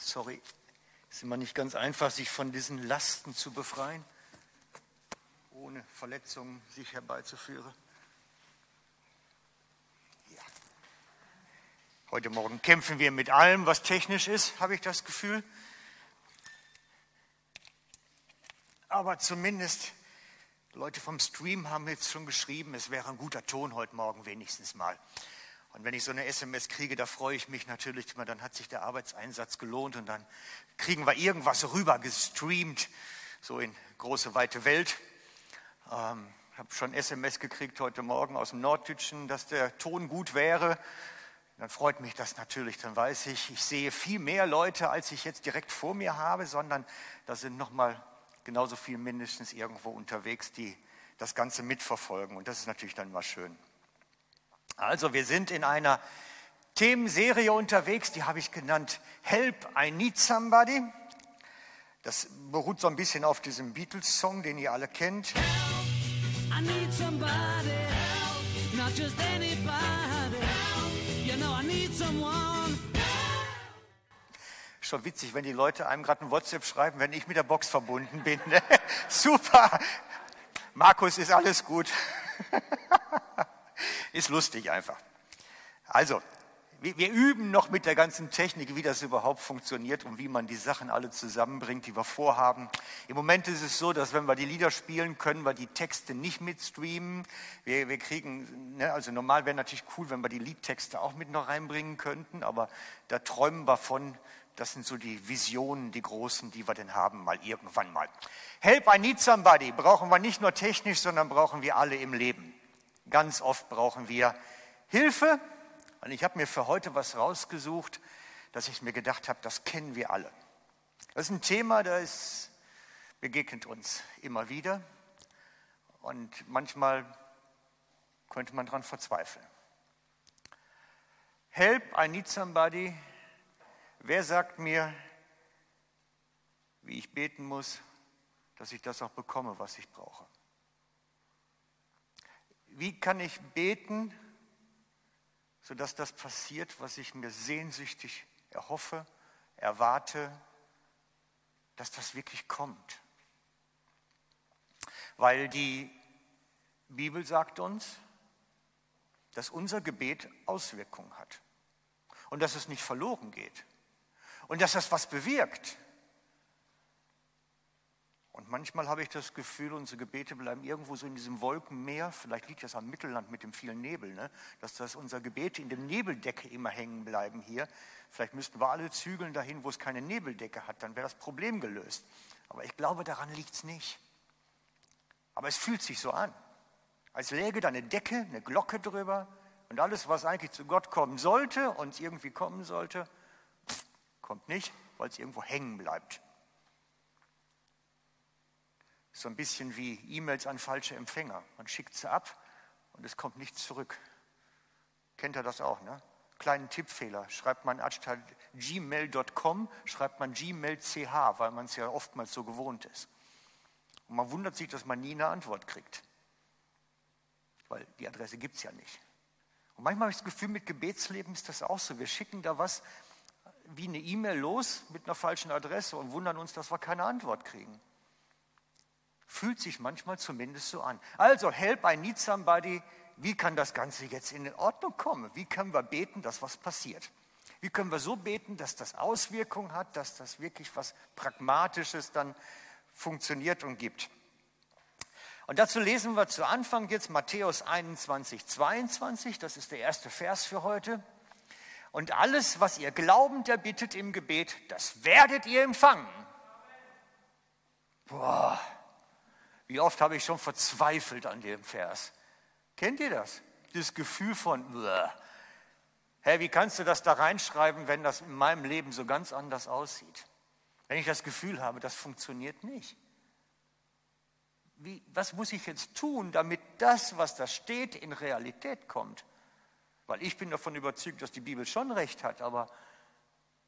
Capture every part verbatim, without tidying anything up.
Sorry, es ist immer nicht ganz einfach, sich von diesen Lasten zu befreien, ohne Verletzungen sich herbeizuführen. Ja. Heute Morgen kämpfen wir mit allem, was technisch ist, habe ich das Gefühl. Aber zumindest, Leute vom Stream haben jetzt schon geschrieben, es wäre ein guter Ton heute Morgen wenigstens mal. Und wenn ich so eine S M S kriege, da freue ich mich natürlich, dann hat sich der Arbeitseinsatz gelohnt und dann kriegen wir irgendwas rüber gestreamt, so in große, weite Welt. Ich ähm, habe schon S M S gekriegt heute Morgen aus dem Norddütschen, dass der Ton gut wäre. Dann freut mich das natürlich, dann weiß ich, ich sehe viel mehr Leute, als ich jetzt direkt vor mir habe, sondern da sind nochmal genauso viel mindestens irgendwo unterwegs, die das Ganze mitverfolgen. Und das ist natürlich dann mal schön. Also wir sind in einer Themenserie unterwegs, die habe ich genannt Help, I Need Somebody. Das beruht so ein bisschen auf diesem Beatles-Song, den ihr alle kennt. Help, I need somebody, help, not just anybody, help, you know I need someone. Schon witzig, wenn die Leute einem gerade ein WhatsApp schreiben, wenn ich mit der Box verbunden bin. Super, Markus, ist alles gut. Ist lustig einfach. Also, wir, wir üben noch mit der ganzen Technik, wie das überhaupt funktioniert und wie man die Sachen alle zusammenbringt, die wir vorhaben. Im Moment ist es so, dass wenn wir die Lieder spielen, können wir die Texte nicht mitstreamen. Wir, wir kriegen, ne, also normal wäre natürlich cool, wenn wir die Liedtexte auch mit noch reinbringen könnten, aber da träumen wir von. Das sind so die Visionen, die großen, die wir denn haben, mal irgendwann mal. Help, I need somebody brauchen wir nicht nur technisch, sondern brauchen wir alle im Leben. Ganz oft brauchen wir Hilfe. Und ich habe mir für heute was rausgesucht, dass ich mir gedacht habe, das kennen wir alle. Das ist ein Thema, das begegnet uns immer wieder. Und manchmal könnte man daran verzweifeln. Help, I need somebody. Wer sagt mir, wie ich beten muss, dass ich das auch bekomme, was ich brauche? Wie kann ich beten, sodass das passiert, was ich mir sehnsüchtig erhoffe, erwarte, dass das wirklich kommt? Weil die Bibel sagt uns, dass unser Gebet Auswirkungen hat und dass es nicht verloren geht und dass das was bewirkt. Und manchmal habe ich das Gefühl, unsere Gebete bleiben irgendwo so in diesem Wolkenmeer. Vielleicht liegt das am Mittelland mit dem vielen Nebel, ne? Dass das unsere Gebete in dem Nebeldecke immer hängen bleiben hier. Vielleicht müssten wir alle zügeln dahin, wo es keine Nebeldecke hat. Dann wäre das Problem gelöst. Aber ich glaube, daran liegt es nicht. Aber es fühlt sich so an, als läge da eine Decke, eine Glocke drüber. Und alles, was eigentlich zu Gott kommen sollte und irgendwie kommen sollte, kommt nicht, weil es irgendwo hängen bleibt. So ein bisschen wie E-Mails an falsche Empfänger. Man schickt sie ab und es kommt nichts zurück. Kennt ihr das auch, ne? Kleinen Tippfehler. Schreibt man anstatt gmail Punkt com, schreibt man gmail Punkt c h, weil man es ja oftmals so gewohnt ist. Und man wundert sich, dass man nie eine Antwort kriegt. Weil die Adresse gibt es ja nicht. Und manchmal habe ich das Gefühl, mit Gebetsleben ist das auch so. Wir schicken da was wie eine E-Mail los mit einer falschen Adresse und wundern uns, dass wir keine Antwort kriegen. Fühlt sich manchmal zumindest so an. Also, help, I need somebody. Wie kann das Ganze jetzt in Ordnung kommen? Wie können wir beten, dass was passiert? Wie können wir so beten, dass das Auswirkungen hat, dass das wirklich was Pragmatisches dann funktioniert und gibt? Und dazu lesen wir zu Anfang jetzt Matthäus einundzwanzig, zweiundzwanzig. Das ist der erste Vers für heute. Und alles, was ihr glaubend erbittet im Gebet, das werdet ihr empfangen. Boah. Wie oft habe ich schon verzweifelt an dem Vers. Kennt ihr das? Das Gefühl von, hey, wie kannst du das da reinschreiben, wenn das in meinem Leben so ganz anders aussieht? Wenn ich das Gefühl habe, das funktioniert nicht. Wie, was muss ich jetzt tun, damit das, was da steht, in Realität kommt? Weil ich bin davon überzeugt, dass die Bibel schon recht hat, aber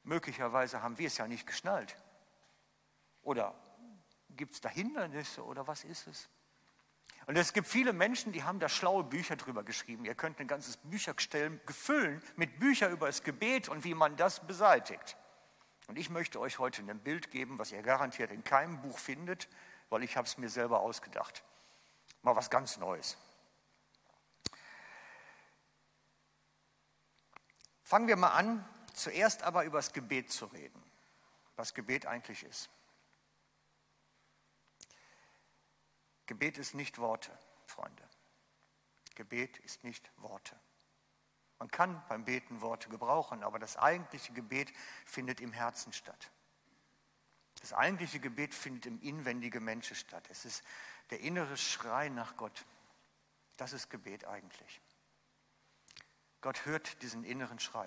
möglicherweise haben wir es ja nicht geschnallt. Oder gibt es da Hindernisse oder was ist es? Und es gibt viele Menschen, die haben da schlaue Bücher drüber geschrieben. Ihr könnt ein ganzes Büchergestell füllen mit Büchern über das Gebet und wie man das beseitigt. Und ich möchte euch heute ein Bild geben, was ihr garantiert in keinem Buch findet, weil ich habe es mir selber ausgedacht. Mal was ganz Neues. Fangen wir mal an, zuerst aber über das Gebet zu reden, was Gebet eigentlich ist. Gebet ist nicht Worte, Freunde. Gebet ist nicht Worte. Man kann beim Beten Worte gebrauchen, aber das eigentliche Gebet findet im Herzen statt. Das eigentliche Gebet findet im inwendigen Menschen statt. Es ist der innere Schrei nach Gott. Das ist Gebet eigentlich. Gott hört diesen inneren Schrei.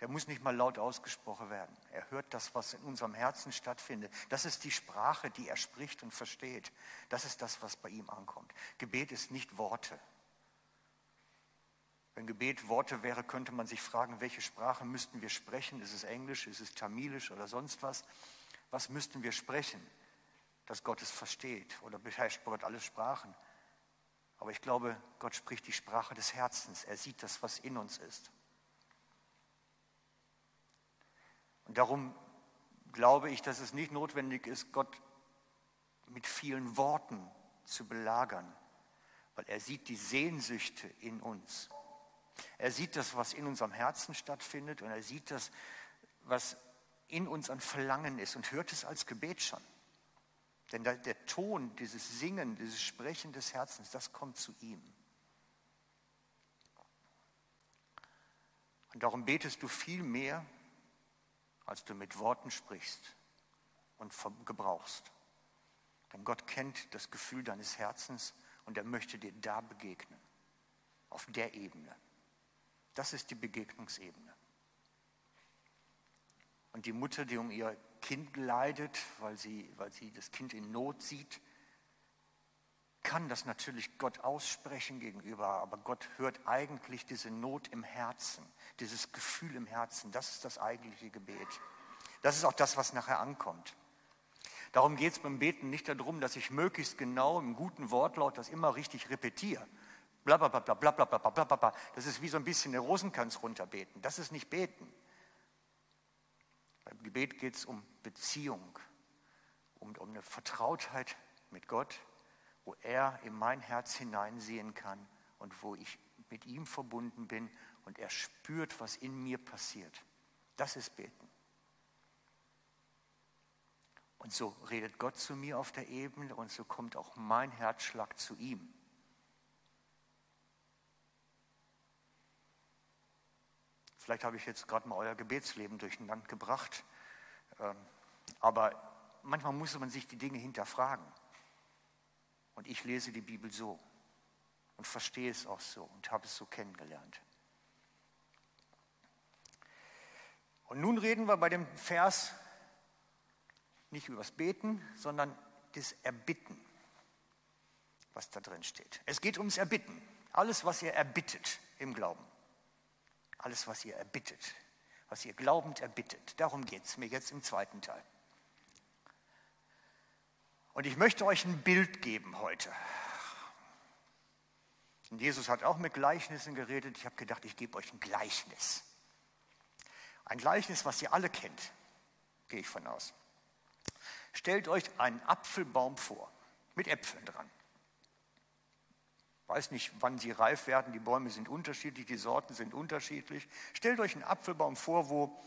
Der muss nicht mal laut ausgesprochen werden. Er hört das, was in unserem Herzen stattfindet. Das ist die Sprache, die er spricht und versteht. Das ist das, was bei ihm ankommt. Gebet ist nicht Worte. Wenn Gebet Worte wäre, könnte man sich fragen, welche Sprache müssten wir sprechen? Ist es Englisch, ist es Tamilisch oder sonst was? Was müssten wir sprechen, dass Gott es versteht? Oder beherrscht Gott alle Sprachen? Aber ich glaube, Gott spricht die Sprache des Herzens. Er sieht das, was in uns ist. Und darum glaube ich, dass es nicht notwendig ist, Gott mit vielen Worten zu belagern, weil er sieht die Sehnsüchte in uns. Er sieht das, was in unserem Herzen stattfindet, und er sieht das, was in uns an Verlangen ist, und hört es als Gebet schon. Denn der, der Ton, dieses Singen, dieses Sprechen des Herzens, das kommt zu ihm. Und darum betest du viel mehr, als du mit Worten sprichst und gebrauchst. Denn Gott kennt das Gefühl deines Herzens und er möchte dir da begegnen, auf der Ebene. Das ist die Begegnungsebene. Und die Mutter, die um ihr Kind leidet, weil sie, weil sie das Kind in Not sieht, kann das natürlich Gott aussprechen gegenüber, aber Gott hört eigentlich diese Not im Herzen, dieses Gefühl im Herzen. Das ist das eigentliche Gebet. Das ist auch das, was nachher ankommt. Darum geht es beim Beten nicht darum, dass ich möglichst genau im guten Wortlaut das immer richtig repetiere. Blablabla, blablabla, blablabla. Das ist wie so ein bisschen eine Rosenkranz runterbeten. Das ist nicht Beten. Beim Gebet geht es um Beziehung, um, um eine Vertrautheit mit Gott, wo er in mein Herz hineinsehen kann und wo ich mit ihm verbunden bin und er spürt, was in mir passiert. Das ist Beten. Und so redet Gott zu mir auf der Ebene und so kommt auch mein Herzschlag zu ihm. Vielleicht habe ich jetzt gerade mal euer Gebetsleben durcheinander gebracht, aber manchmal muss man sich die Dinge hinterfragen. Und ich lese die Bibel so und verstehe es auch so und habe es so kennengelernt. Und nun reden wir bei dem Vers nicht über das Beten, sondern das Erbitten, was da drin steht. Es geht ums Erbitten. Alles, was ihr erbittet im Glauben. Alles, was ihr erbittet, was ihr glaubend erbittet. Darum geht es mir jetzt im zweiten Teil. Und ich möchte euch ein Bild geben heute. Und Jesus hat auch mit Gleichnissen geredet. Ich habe gedacht, ich gebe euch ein Gleichnis. Ein Gleichnis, was ihr alle kennt, gehe ich von aus. Stellt euch einen Apfelbaum vor, mit Äpfeln dran. Ich weiß nicht, wann sie reif werden. Die Bäume sind unterschiedlich, die Sorten sind unterschiedlich. Stellt euch einen Apfelbaum vor, wo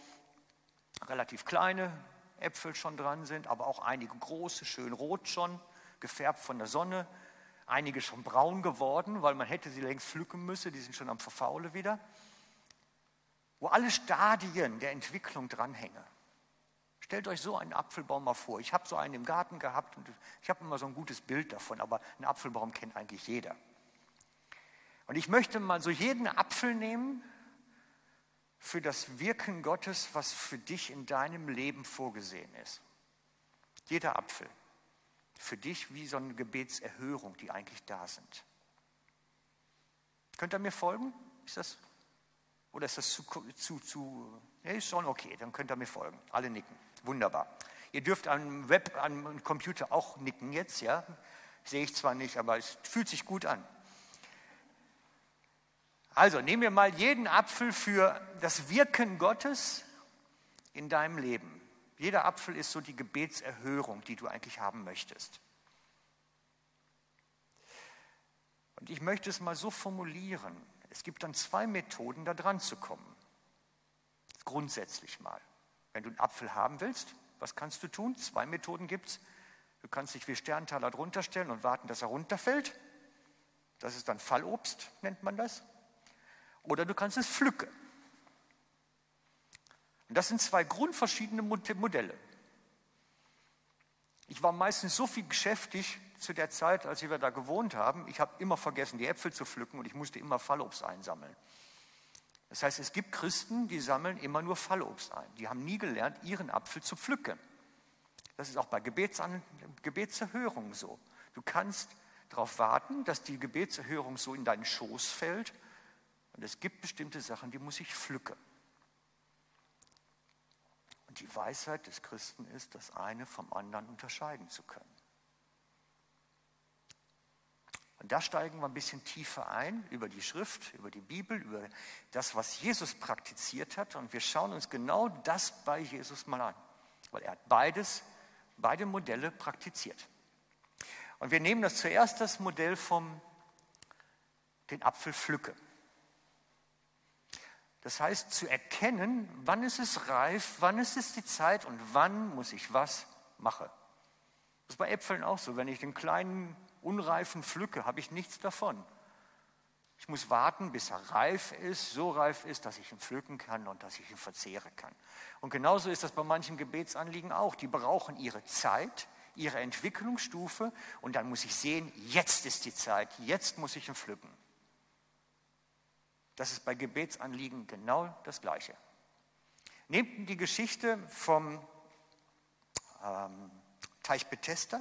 relativ kleine Äpfel schon dran sind, aber auch einige große, schön rot schon, gefärbt von der Sonne, einige schon braun geworden, weil man hätte sie längst pflücken müssen, die sind schon am Verfaulen wieder, wo alle Stadien der Entwicklung dranhängen. Stellt euch so einen Apfelbaum mal vor. Ich habe so einen im Garten gehabt und ich habe immer so ein gutes Bild davon, aber einen Apfelbaum kennt eigentlich jeder. Und ich möchte mal so jeden Apfel nehmen, für das Wirken Gottes, was für dich in deinem Leben vorgesehen ist. Jeder Apfel. Für dich wie so eine Gebetserhörung, die eigentlich da sind. Könnt ihr mir folgen? Ist das, oder ist das zu, zu, zu ja, ist schon okay, dann könnt ihr mir folgen. Alle nicken, wunderbar. Ihr dürft am Web, am Computer auch nicken jetzt, ja. Sehe ich zwar nicht, aber es fühlt sich gut an. Also nehmen wir mal jeden Apfel für das Wirken Gottes in deinem Leben. Jeder Apfel ist so die Gebetserhörung, die du eigentlich haben möchtest. Und ich möchte es mal so formulieren. Es gibt dann zwei Methoden, da dran zu kommen. Grundsätzlich mal. Wenn du einen Apfel haben willst, was kannst du tun? Zwei Methoden gibt es. Du kannst dich wie Sterntaler drunter stellen und warten, dass er runterfällt. Das ist dann Fallobst, nennt man das. Oder du kannst es pflücken. Und das sind zwei grundverschiedene Modelle. Ich war meistens so viel beschäftigt zu der Zeit, als wir da gewohnt haben. Ich habe immer vergessen, die Äpfel zu pflücken und ich musste immer Fallobst einsammeln. Das heißt, es gibt Christen, die sammeln immer nur Fallobst ein. Die haben nie gelernt, ihren Apfel zu pflücken. Das ist auch bei Gebetsan- Gebetserhörung so. Du kannst darauf warten, dass die Gebetserhörung so in deinen Schoß fällt. Und es gibt bestimmte Sachen, die muss ich pflücken. Und die Weisheit des Christen ist, das eine vom anderen unterscheiden zu können. Und da steigen wir ein bisschen tiefer ein, über die Schrift, über die Bibel, über das, was Jesus praktiziert hat. Und wir schauen uns genau das bei Jesus mal an. Weil er hat beides, beide Modelle praktiziert. Und wir nehmen das zuerst das Modell vom den Apfel pflücken. Das heißt, zu erkennen, wann ist es reif, wann ist es die Zeit und wann muss ich was machen. Das ist bei Äpfeln auch so. Wenn ich den kleinen unreifen pflücke, habe ich nichts davon. Ich muss warten, bis er reif ist, so reif ist, dass ich ihn pflücken kann und dass ich ihn verzehren kann. Und genauso ist das bei manchen Gebetsanliegen auch. Die brauchen ihre Zeit, ihre Entwicklungsstufe und dann muss ich sehen, jetzt ist die Zeit, jetzt muss ich ihn pflücken. Das ist bei Gebetsanliegen genau das Gleiche. Nehmt die Geschichte vom ähm, Teich Bethesda,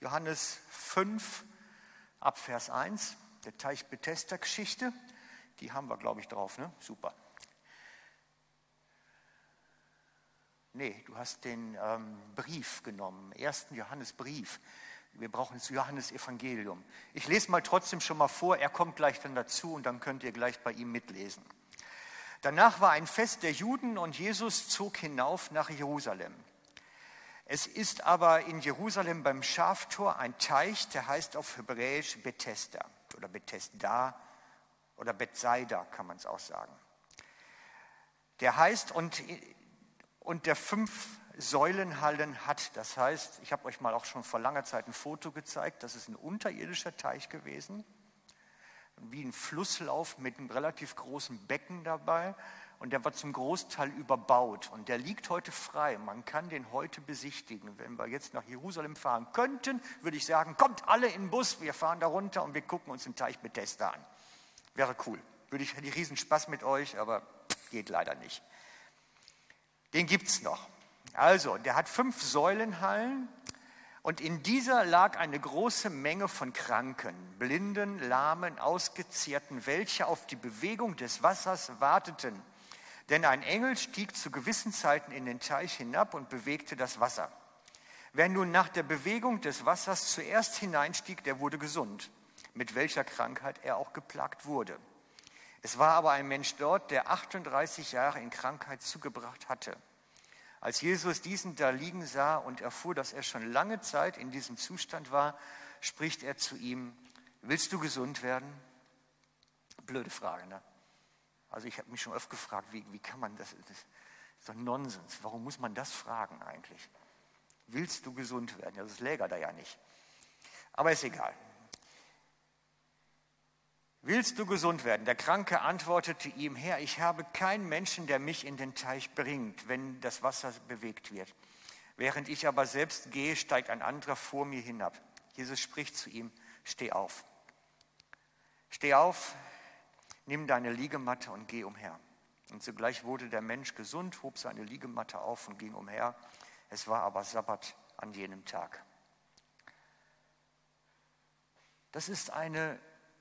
Johannes fünf, ab Vers eins, der Teich Bethesda-Geschichte. Die haben wir, glaube ich, drauf, ne? Super. Nee, du hast den ähm, Brief genommen, ersten Johannesbrief. Wir brauchen das Johannes-Evangelium. Ich lese mal trotzdem schon mal vor, er kommt gleich dann dazu und dann könnt ihr gleich bei ihm mitlesen. Danach war ein Fest der Juden und Jesus zog hinauf nach Jerusalem. Es ist aber in Jerusalem beim Schaftor ein Teich, der heißt auf Hebräisch Bethesda oder Bethesda oder Bethsaida kann man es auch sagen. Der heißt und, und der fünf Säulenhallen hat. Das heißt, ich habe euch mal auch schon vor langer Zeit ein Foto gezeigt, das ist ein unterirdischer Teich gewesen, wie ein Flusslauf mit einem relativ großen Becken dabei und der war zum Großteil überbaut und der liegt heute frei. Man kann den heute besichtigen. Wenn wir jetzt nach Jerusalem fahren könnten, würde ich sagen, kommt alle in den Bus, wir fahren da runter und wir gucken uns den Teich Bethesda an. Wäre cool. Würde ich, hätte ich riesen Spaß mit euch, aber geht leider nicht. Den gibt es noch. Also, der hat fünf Säulenhallen und in dieser lag eine große Menge von Kranken, Blinden, Lahmen, Ausgezehrten, welche auf die Bewegung des Wassers warteten. Denn ein Engel stieg zu gewissen Zeiten in den Teich hinab und bewegte das Wasser. Wer nun nach der Bewegung des Wassers zuerst hineinstieg, der wurde gesund, mit welcher Krankheit er auch geplagt wurde. Es war aber ein Mensch dort, der achtunddreißig Jahre in Krankheit zugebracht hatte. Als Jesus diesen da liegen sah und erfuhr, dass er schon lange Zeit in diesem Zustand war, spricht er zu ihm, willst du gesund werden? Blöde Frage, ne? Also ich habe mich schon oft gefragt, wie, wie kann man das, das ist doch Nonsens, warum muss man das fragen eigentlich? Willst du gesund werden? Das läge da ja nicht. Aber ist egal. Willst du gesund werden? Der Kranke antwortete ihm, Herr, ich habe keinen Menschen, der mich in den Teich bringt, wenn das Wasser bewegt wird. Während ich aber selbst gehe, steigt ein anderer vor mir hinab. Jesus spricht zu ihm, steh auf. Steh auf, nimm deine Liegematte und geh umher. Und sogleich wurde der Mensch gesund, hob seine Liegematte auf und ging umher. Es war aber Sabbat an jenem Tag. Das ist eine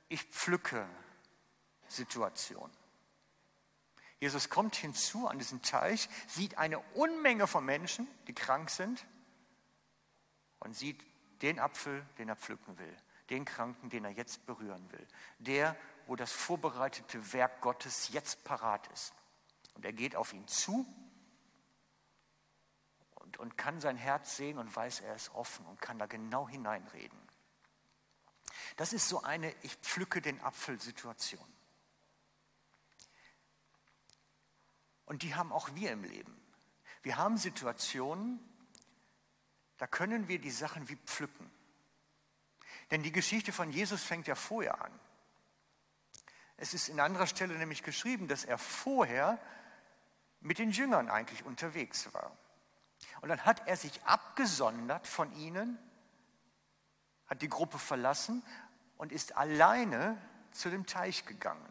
Ich pflücke Situation. Jesus kommt hinzu an diesen Teich, sieht eine Unmenge von Menschen, die krank sind, und sieht den Apfel, den er pflücken will, den Kranken, den er jetzt berühren will, der, wo das vorbereitete Werk Gottes jetzt parat ist. Und er geht auf ihn zu und, und kann sein Herz sehen und weiß, er ist offen und kann da genau hineinreden. Das ist so eine Ich pflücke den Apfel-Situation. Und die haben auch wir im Leben. Wir haben Situationen, da können wir die Sachen wie pflücken. Denn die Geschichte von Jesus fängt ja vorher an. Es ist in anderer Stelle nämlich geschrieben, dass er vorher mit den Jüngern eigentlich unterwegs war. Und dann hat er sich abgesondert von ihnen, hat die Gruppe verlassen und ist alleine zu dem Teich gegangen.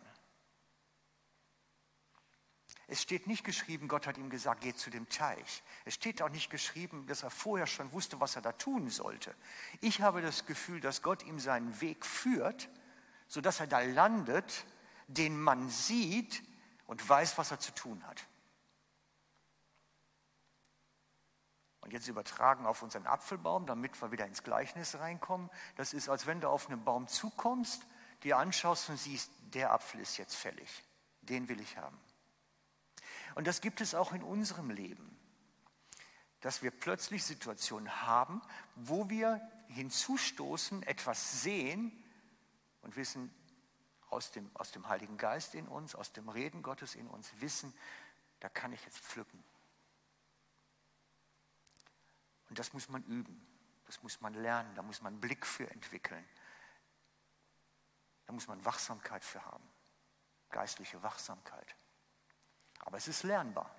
Es steht nicht geschrieben, Gott hat ihm gesagt, geh zu dem Teich. Es steht auch nicht geschrieben, dass er vorher schon wusste, was er da tun sollte. Ich habe das Gefühl, dass Gott ihm seinen Weg führt, sodass er da landet, den man sieht und weiß, was er zu tun hat. Und jetzt übertragen auf unseren Apfelbaum, damit wir wieder ins Gleichnis reinkommen. Das ist, als wenn du auf einen Baum zukommst, dir anschaust und siehst, der Apfel ist jetzt fällig. Den will ich haben. Und das gibt es auch in unserem Leben, dass wir plötzlich Situationen haben, wo wir hinzustoßen, etwas sehen und wissen, aus dem, aus dem Heiligen Geist in uns, aus dem Reden Gottes in uns wissen, da kann ich jetzt pflücken. Und das muss man üben, das muss man lernen, da muss man einen Blick für entwickeln. Da muss man Wachsamkeit für haben, geistliche Wachsamkeit. Aber es ist lernbar.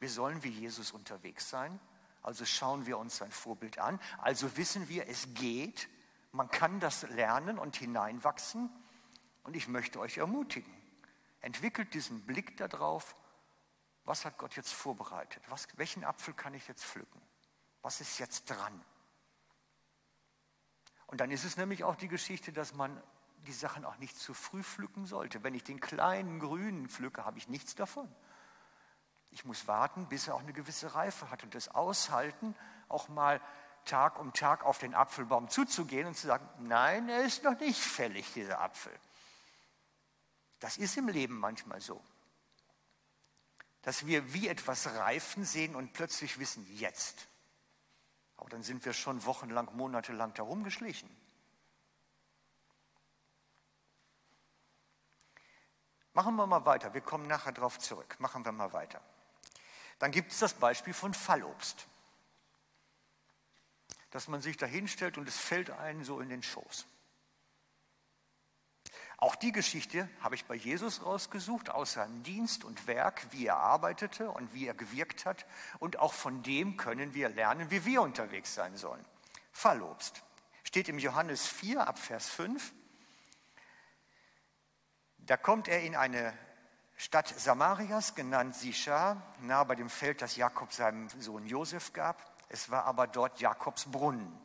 Wir sollen wie Jesus unterwegs sein, also schauen wir uns sein Vorbild an, also wissen wir, es geht, man kann das lernen und hineinwachsen. Und ich möchte euch ermutigen, entwickelt diesen Blick darauf, was hat Gott jetzt vorbereitet, was, welchen Apfel kann ich jetzt pflücken, was ist jetzt dran. Und dann ist es nämlich auch die Geschichte, dass man die Sachen auch nicht zu früh pflücken sollte. Wenn ich den kleinen grünen pflücke, habe ich nichts davon. Ich muss warten, bis er auch eine gewisse Reife hat und das aushalten, auch mal Tag um Tag auf den Apfelbaum zuzugehen und zu sagen, nein, er ist noch nicht fällig, dieser Apfel. Das ist im Leben manchmal so, dass wir wie etwas reifen sehen und plötzlich wissen, jetzt. Aber dann sind wir schon wochenlang, monatelang darum geschlichen. Machen wir mal weiter, wir kommen nachher drauf zurück. Machen wir mal weiter. Dann gibt es das Beispiel von Fallobst. Dass man sich da hinstellt und es fällt einem so in den Schoß. Auch die Geschichte habe ich bei Jesus rausgesucht, aus seinem Dienst und Werk, wie er arbeitete und wie er gewirkt hat. Und auch von dem können wir lernen, wie wir unterwegs sein sollen. Fallobst steht im Johannes vier, ab Vers fünf. Da kommt er in eine Stadt Samarias, genannt Sichar, nahe bei dem Feld, das Jakob seinem Sohn Josef gab. Es war aber dort Jakobs Brunnen.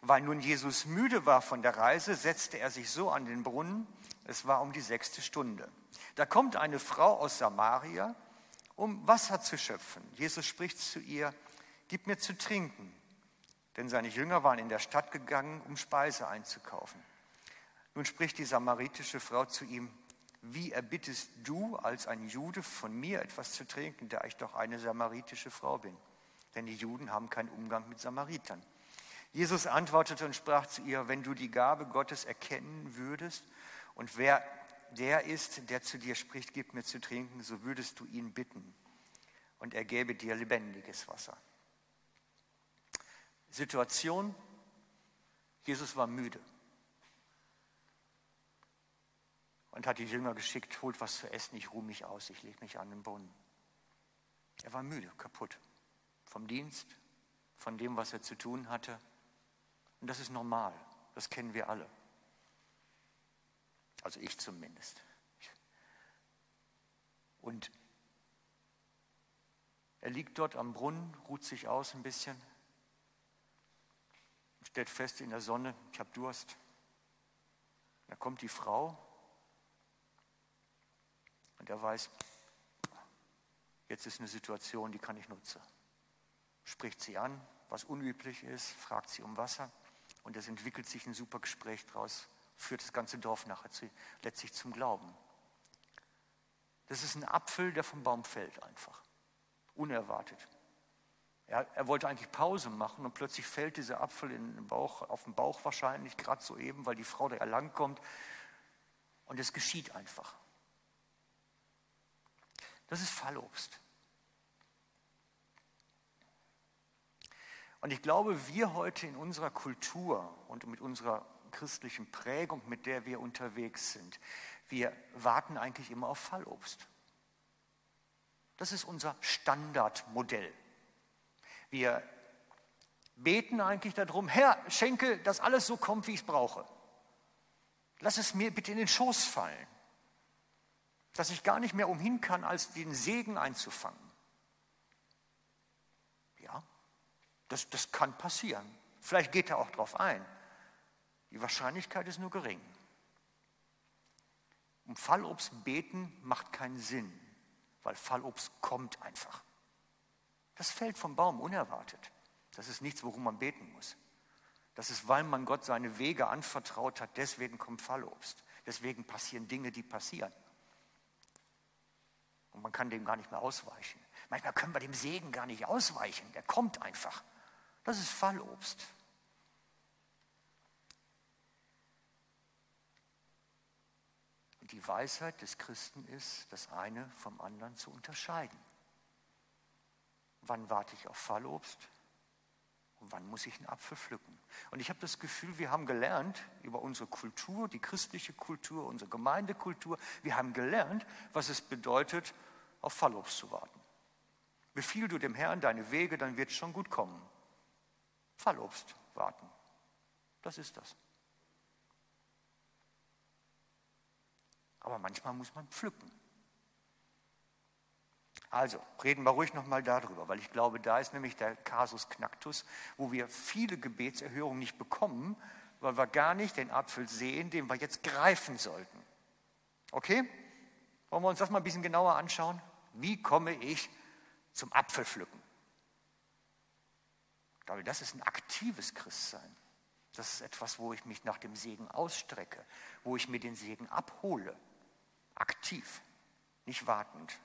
Weil nun Jesus müde war von der Reise, setzte er sich so an den Brunnen. Es war um die sechste Stunde. Da kommt eine Frau aus Samaria, um Wasser zu schöpfen. Jesus spricht zu ihr, gib mir zu trinken. Denn seine Jünger waren in der Stadt gegangen, um Speise einzukaufen. Nun spricht die samaritische Frau zu ihm, wie erbittest du als ein Jude von mir etwas zu trinken, da ich doch eine samaritische Frau bin? Denn die Juden haben keinen Umgang mit Samaritern. Jesus antwortete und sprach zu ihr, wenn du die Gabe Gottes erkennen würdest und wer der ist, der zu dir spricht, gib mir zu trinken, so würdest du ihn bitten und er gäbe dir lebendiges Wasser. Situation, Jesus war müde. Und hat die Jünger geschickt, holt was zu essen, ich ruhe mich aus, ich lege mich an den Brunnen. Er war müde, kaputt. Vom Dienst, von dem, was er zu tun hatte. Und das ist normal, das kennen wir alle. Also ich zumindest. Und er liegt dort am Brunnen, ruht sich aus ein bisschen, stellt fest in der Sonne, ich habe Durst. Da kommt die Frau Und er weiß, jetzt ist eine Situation, die kann ich nutzen. Spricht sie an, was unüblich ist, fragt sie um Wasser. Und es entwickelt sich ein super Gespräch draus, führt das ganze Dorf nachher zu, letztlich zum Glauben. Das ist ein Apfel, der vom Baum fällt einfach. Unerwartet. Er, er wollte eigentlich Pause machen und plötzlich fällt dieser Apfel in den Bauch, auf den Bauch wahrscheinlich, gerade soeben, weil die Frau da langkommt. Und es geschieht einfach. Das ist Fallobst. Und ich glaube, wir heute in unserer Kultur und mit unserer christlichen Prägung, mit der wir unterwegs sind, wir warten eigentlich immer auf Fallobst. Das ist unser Standardmodell. Wir beten eigentlich darum, Herr, schenke, dass alles so kommt, wie ich es brauche. Lass es mir bitte in den Schoß fallen, dass ich gar nicht mehr umhin kann, als den Segen einzufangen. Ja, das, das kann passieren. Vielleicht geht er auch drauf ein. Die Wahrscheinlichkeit ist nur gering. Um Fallobst beten macht keinen Sinn, weil Fallobst kommt einfach. Das fällt vom Baum unerwartet. Das ist nichts, worum man beten muss. Das ist, weil man Gott seine Wege anvertraut hat, deswegen kommt Fallobst. Deswegen passieren Dinge, die passieren. Und man kann dem gar nicht mehr ausweichen. Manchmal können wir dem Segen gar nicht ausweichen. Der kommt einfach. Das ist Fallobst. Und die Weisheit des Christen ist, das eine vom anderen zu unterscheiden. Wann warte ich auf Fallobst? Und wann muss ich einen Apfel pflücken? Und ich habe das Gefühl, wir haben gelernt über unsere Kultur, die christliche Kultur, unsere Gemeindekultur, wir haben gelernt, was es bedeutet, auf Fallobst zu warten. Befiehl du dem Herrn deine Wege, dann wird es schon gut kommen. Fallobst warten. Das ist das. Aber manchmal muss man pflücken. Also, reden wir ruhig nochmal darüber, weil ich glaube, da ist nämlich der Kasus Knacktus, wo wir viele Gebetserhörungen nicht bekommen, weil wir gar nicht den Apfel sehen, den wir jetzt greifen sollten. Okay? Wollen wir uns das mal ein bisschen genauer anschauen? Wie komme ich zum Apfelpflücken? Ich glaube, das ist ein aktives Christsein. Das ist etwas, wo ich mich nach dem Segen ausstrecke, wo ich mir den Segen abhole. Aktiv, nicht wartend.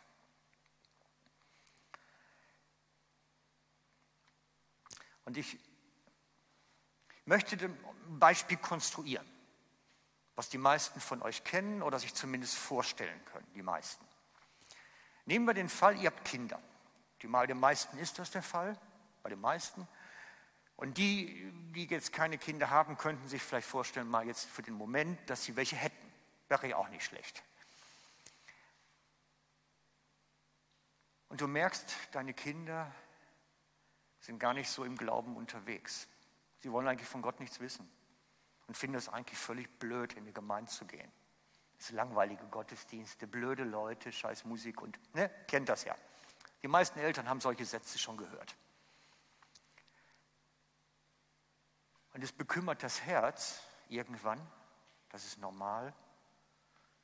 Und ich möchte ein Beispiel konstruieren, was die meisten von euch kennen oder sich zumindest vorstellen können, die meisten. Nehmen wir den Fall, ihr habt Kinder. Bei den meisten ist das der Fall, bei den meisten. Und die, die jetzt keine Kinder haben, könnten sich vielleicht vorstellen, mal jetzt für den Moment, dass sie welche hätten. Wäre ja auch nicht schlecht. Und du merkst, deine Kinder sind gar nicht so im Glauben unterwegs. Sie wollen eigentlich von Gott nichts wissen und finden es eigentlich völlig blöd, in die Gemeinde zu gehen. Das sind langweilige Gottesdienste, blöde Leute, scheiß Musik und, ne, kennt das ja. Die meisten Eltern haben solche Sätze schon gehört. Und es bekümmert das Herz irgendwann, das ist normal,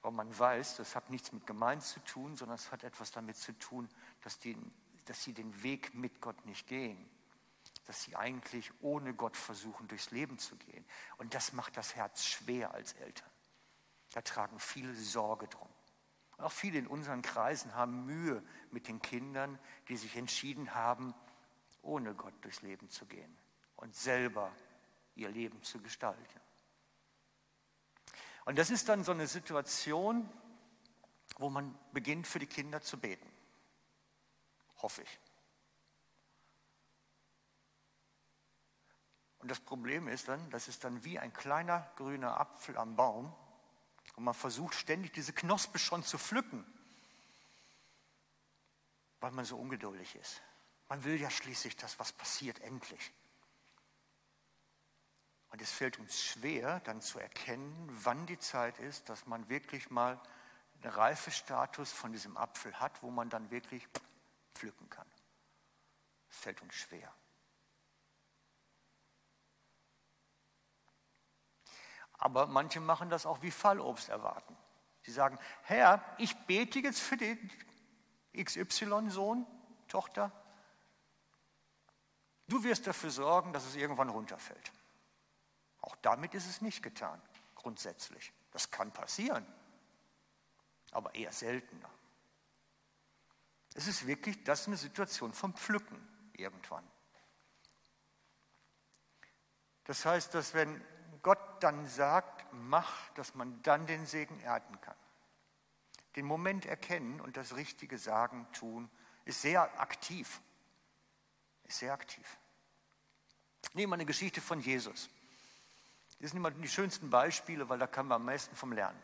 weil man weiß, das hat nichts mit Gemeinde zu tun, sondern es hat etwas damit zu tun, dass die dass sie den Weg mit Gott nicht gehen, dass sie eigentlich ohne Gott versuchen, durchs Leben zu gehen. Und das macht das Herz schwer als Eltern. Da tragen viele Sorge drum. Und auch viele in unseren Kreisen haben Mühe mit den Kindern, die sich entschieden haben, ohne Gott durchs Leben zu gehen und selber ihr Leben zu gestalten. Und das ist dann so eine Situation, wo man beginnt, für die Kinder zu beten. Hoffe ich. Und das Problem ist dann, das ist dann wie ein kleiner grüner Apfel am Baum und man versucht ständig diese Knospe schon zu pflücken, weil man so ungeduldig ist. Man will ja schließlich, dass was passiert, endlich. Und es fällt uns schwer, dann zu erkennen, wann die Zeit ist, dass man wirklich mal einen Reifestatus von diesem Apfel hat, wo man dann wirklich pflücken kann. Es fällt uns schwer. Aber manche machen das auch wie Fallobst erwarten. Sie sagen, Herr, ich bete jetzt für den X Y-Sohn, Tochter. Du wirst dafür sorgen, dass es irgendwann runterfällt. Auch damit ist es nicht getan, grundsätzlich. Das kann passieren, aber eher seltener. Es ist wirklich das ist eine Situation vom Pflücken irgendwann. Das heißt, dass wenn Gott dann sagt, mach, dass man dann den Segen ernten kann. Den Moment erkennen und das Richtige sagen, tun, ist sehr aktiv. Ist sehr aktiv. Nehmen wir eine Geschichte von Jesus. Das sind immer die schönsten Beispiele, weil da kann man am meisten vom lernen.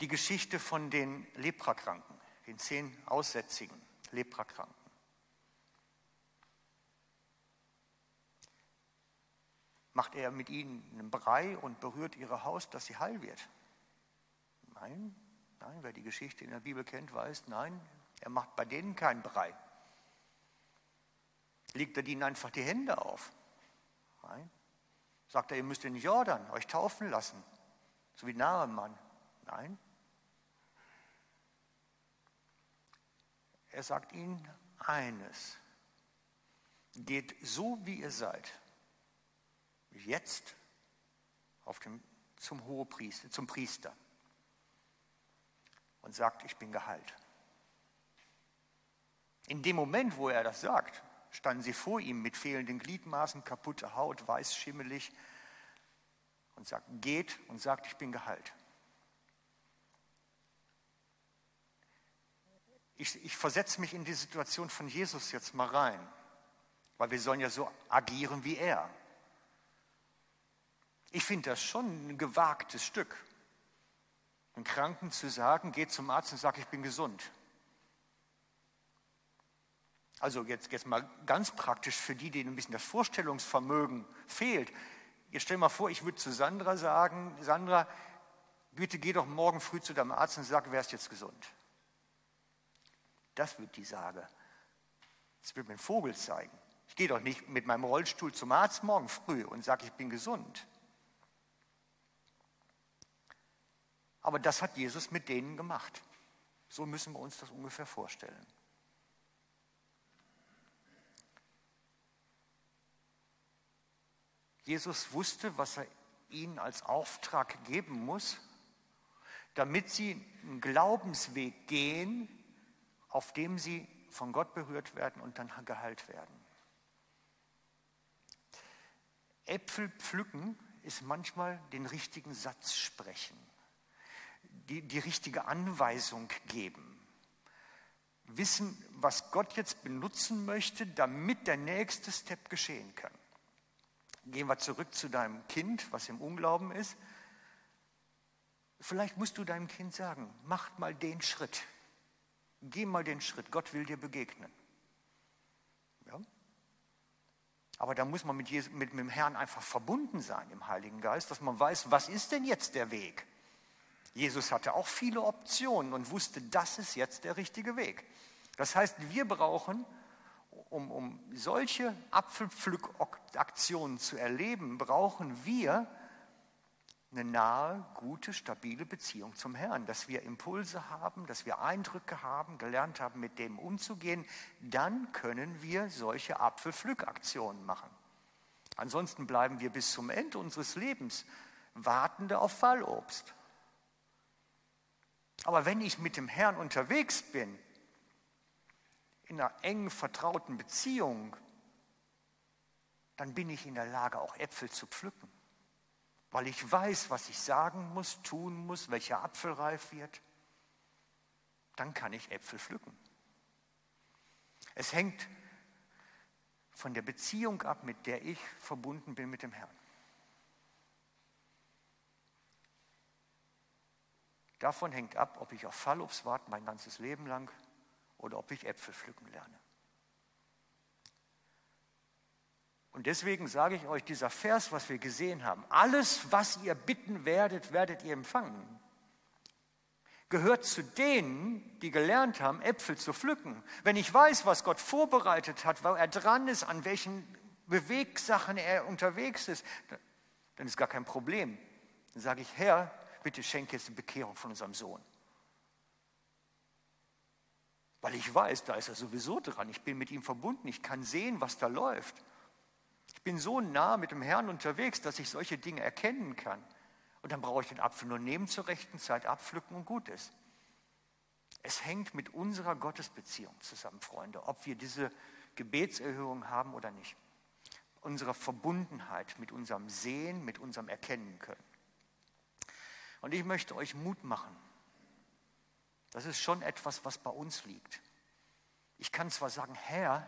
Die Geschichte von den Leprakranken, den zehn aussätzigen Leprakranken. Macht er mit ihnen einen Brei und berührt ihre Haut, dass sie heil wird? Nein, nein, wer die Geschichte in der Bibel kennt, weiß, nein, er macht bei denen keinen Brei. Legt er ihnen einfach die Hände auf? Nein. Sagt er, ihr müsst in Jordan euch taufen lassen, so wie Naaman? Nein. Er sagt ihnen eines: Geht so, wie ihr seid. Jetzt auf dem, zum Hohepriester, zum Priester und sagt, ich bin geheilt. In dem Moment, wo er das sagt, standen sie vor ihm mit fehlenden Gliedmaßen, kaputte Haut, weiß, schimmelig und sagt, geht und sagt, ich bin geheilt. Ich, ich versetze mich in die Situation von Jesus jetzt mal rein, weil wir sollen ja so agieren wie er. Ich finde das schon ein gewagtes Stück, einem Kranken zu sagen, geht zum Arzt und sagt, ich bin gesund. Also jetzt, jetzt mal ganz praktisch für die, denen ein bisschen das Vorstellungsvermögen fehlt. Jetzt stell dir mal vor, ich würde zu Sandra sagen, Sandra, bitte geh doch morgen früh zu deinem Arzt und sag, wärst jetzt gesund. Das wird die Sage. Das wird mir ein Vogel zeigen. Ich gehe doch nicht mit meinem Rollstuhl zum Arzt morgen früh und sage, ich bin gesund. Aber das hat Jesus mit denen gemacht. So müssen wir uns das ungefähr vorstellen. Jesus wusste, was er ihnen als Auftrag geben muss, damit sie einen Glaubensweg gehen, auf dem sie von Gott berührt werden und dann geheilt werden. Äpfel pflücken ist manchmal den richtigen Satz sprechen. Die, die richtige Anweisung geben. Wissen, was Gott jetzt benutzen möchte, damit der nächste Step geschehen kann. Gehen wir zurück zu deinem Kind, was im Unglauben ist. Vielleicht musst du deinem Kind sagen, mach mal den Schritt. Geh mal den Schritt, Gott will dir begegnen. Ja? Aber da muss man mit, Jesus, mit, mit dem Herrn einfach verbunden sein, im Heiligen Geist, dass man weiß, was ist denn jetzt der Weg? Jesus hatte auch viele Optionen und wusste, das ist jetzt der richtige Weg. Das heißt, wir brauchen, um, um solche Apfelpflückaktionen zu erleben, brauchen wir eine nahe, gute, stabile Beziehung zum Herrn. Dass wir Impulse haben, dass wir Eindrücke haben, gelernt haben, mit dem umzugehen. Dann können wir solche Apfelpflückaktionen machen. Ansonsten bleiben wir bis zum Ende unseres Lebens wartende auf Fallobst. Aber wenn ich mit dem Herrn unterwegs bin, in einer engen, vertrauten Beziehung, dann bin ich in der Lage, auch Äpfel zu pflücken. Weil ich weiß, was ich sagen muss, tun muss, welcher Apfel reif wird. Dann kann ich Äpfel pflücken. Es hängt von der Beziehung ab, mit der ich verbunden bin mit dem Herrn. Davon hängt ab, ob ich auf Fallobst warte mein ganzes Leben lang oder ob ich Äpfel pflücken lerne. Und deswegen sage ich euch, dieser Vers, was wir gesehen haben, alles, was ihr bitten werdet, werdet ihr empfangen, gehört zu denen, die gelernt haben, Äpfel zu pflücken. Wenn ich weiß, was Gott vorbereitet hat, wo er dran ist, an welchen Bewegsachen er unterwegs ist, dann ist gar kein Problem. Dann sage ich, Herr, bitte schenke jetzt eine Bekehrung von unserem Sohn. Weil ich weiß, da ist er sowieso dran. Ich bin mit ihm verbunden. Ich kann sehen, was da läuft. Ich bin so nah mit dem Herrn unterwegs, dass ich solche Dinge erkennen kann. Und dann brauche ich den Apfel nur nehmen zur rechten Zeit, abpflücken und gut ist. Es hängt mit unserer Gottesbeziehung zusammen, Freunde, ob wir diese Gebetserhörung haben oder nicht. Unserer Verbundenheit mit unserem Sehen, mit unserem Erkennen können. Und ich möchte euch Mut machen. Das ist schon etwas, was bei uns liegt. Ich kann zwar sagen, Herr,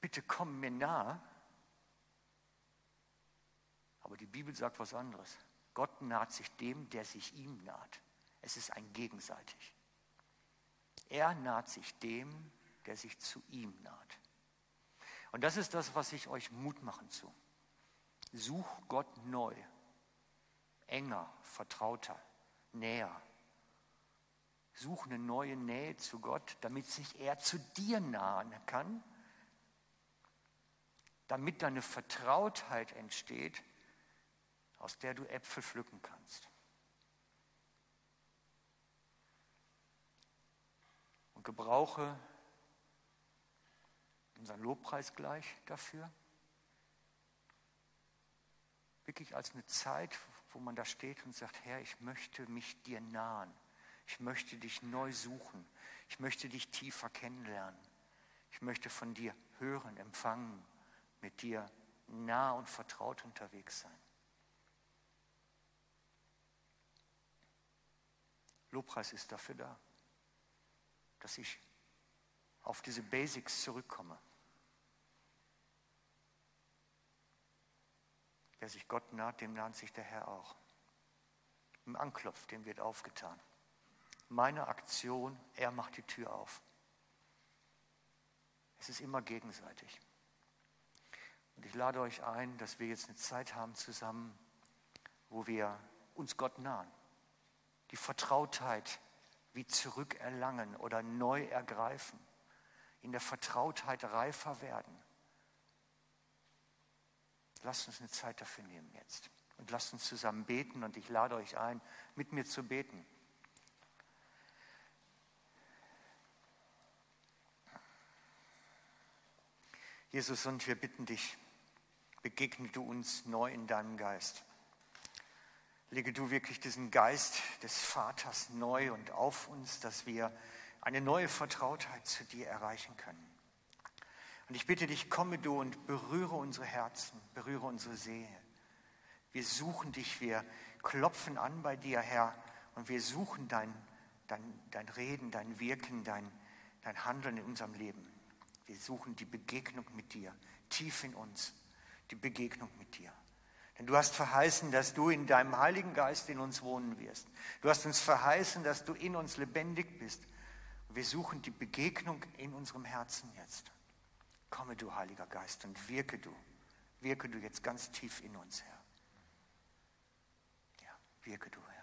bitte komm mir nahe, aber die Bibel sagt was anderes. Gott naht sich dem, der sich ihm naht. Es ist ein gegenseitig. Er naht sich dem, der sich zu ihm naht. Und das ist das, was ich euch Mut machen zu. Such Gott neu, enger, vertrauter, näher. Such eine neue Nähe zu Gott, damit sich er zu dir nahen kann, damit deine Vertrautheit entsteht, aus der du Äpfel pflücken kannst. Und gebrauche unseren Lobpreis gleich dafür. Wirklich als eine Zeit, wo man da steht und sagt, Herr, ich möchte mich dir nahen. Ich möchte dich neu suchen. Ich möchte dich tiefer kennenlernen. Ich möchte von dir hören, empfangen, mit dir nah und vertraut unterwegs sein. Lobpreis ist dafür da, dass ich auf diese Basics zurückkomme. Wer sich Gott naht, dem naht sich der Herr auch. Im Anklopf, dem wird aufgetan. Meine Aktion, er macht die Tür auf. Es ist immer gegenseitig. Und ich lade euch ein, dass wir jetzt eine Zeit haben zusammen, wo wir uns Gott nahen. Die Vertrautheit wie zurückerlangen oder neu ergreifen. In der Vertrautheit reifer werden. Lasst uns eine Zeit dafür nehmen jetzt. Und lasst uns zusammen beten und ich lade euch ein, mit mir zu beten. Jesus, und wir bitten dich, begegne du uns neu in deinem Geist. Lege du wirklich diesen Geist des Vaters neu und auf uns, dass wir eine neue Vertrautheit zu dir erreichen können. Und ich bitte dich, komme du und berühre unsere Herzen, berühre unsere Seele. Wir suchen dich, wir klopfen an bei dir, Herr, und wir suchen dein, dein, dein Reden, dein Wirken, dein, dein Handeln in unserem Leben. Wir suchen die Begegnung mit dir, tief in uns, die Begegnung mit dir. Denn du hast verheißen, dass du in deinem Heiligen Geist in uns wohnen wirst. Du hast uns verheißen, dass du in uns lebendig bist. Wir suchen die Begegnung in unserem Herzen jetzt. Komme du, Heiliger Geist, und wirke du. Wirke du jetzt ganz tief in uns, Herr. Ja, wirke du, Herr.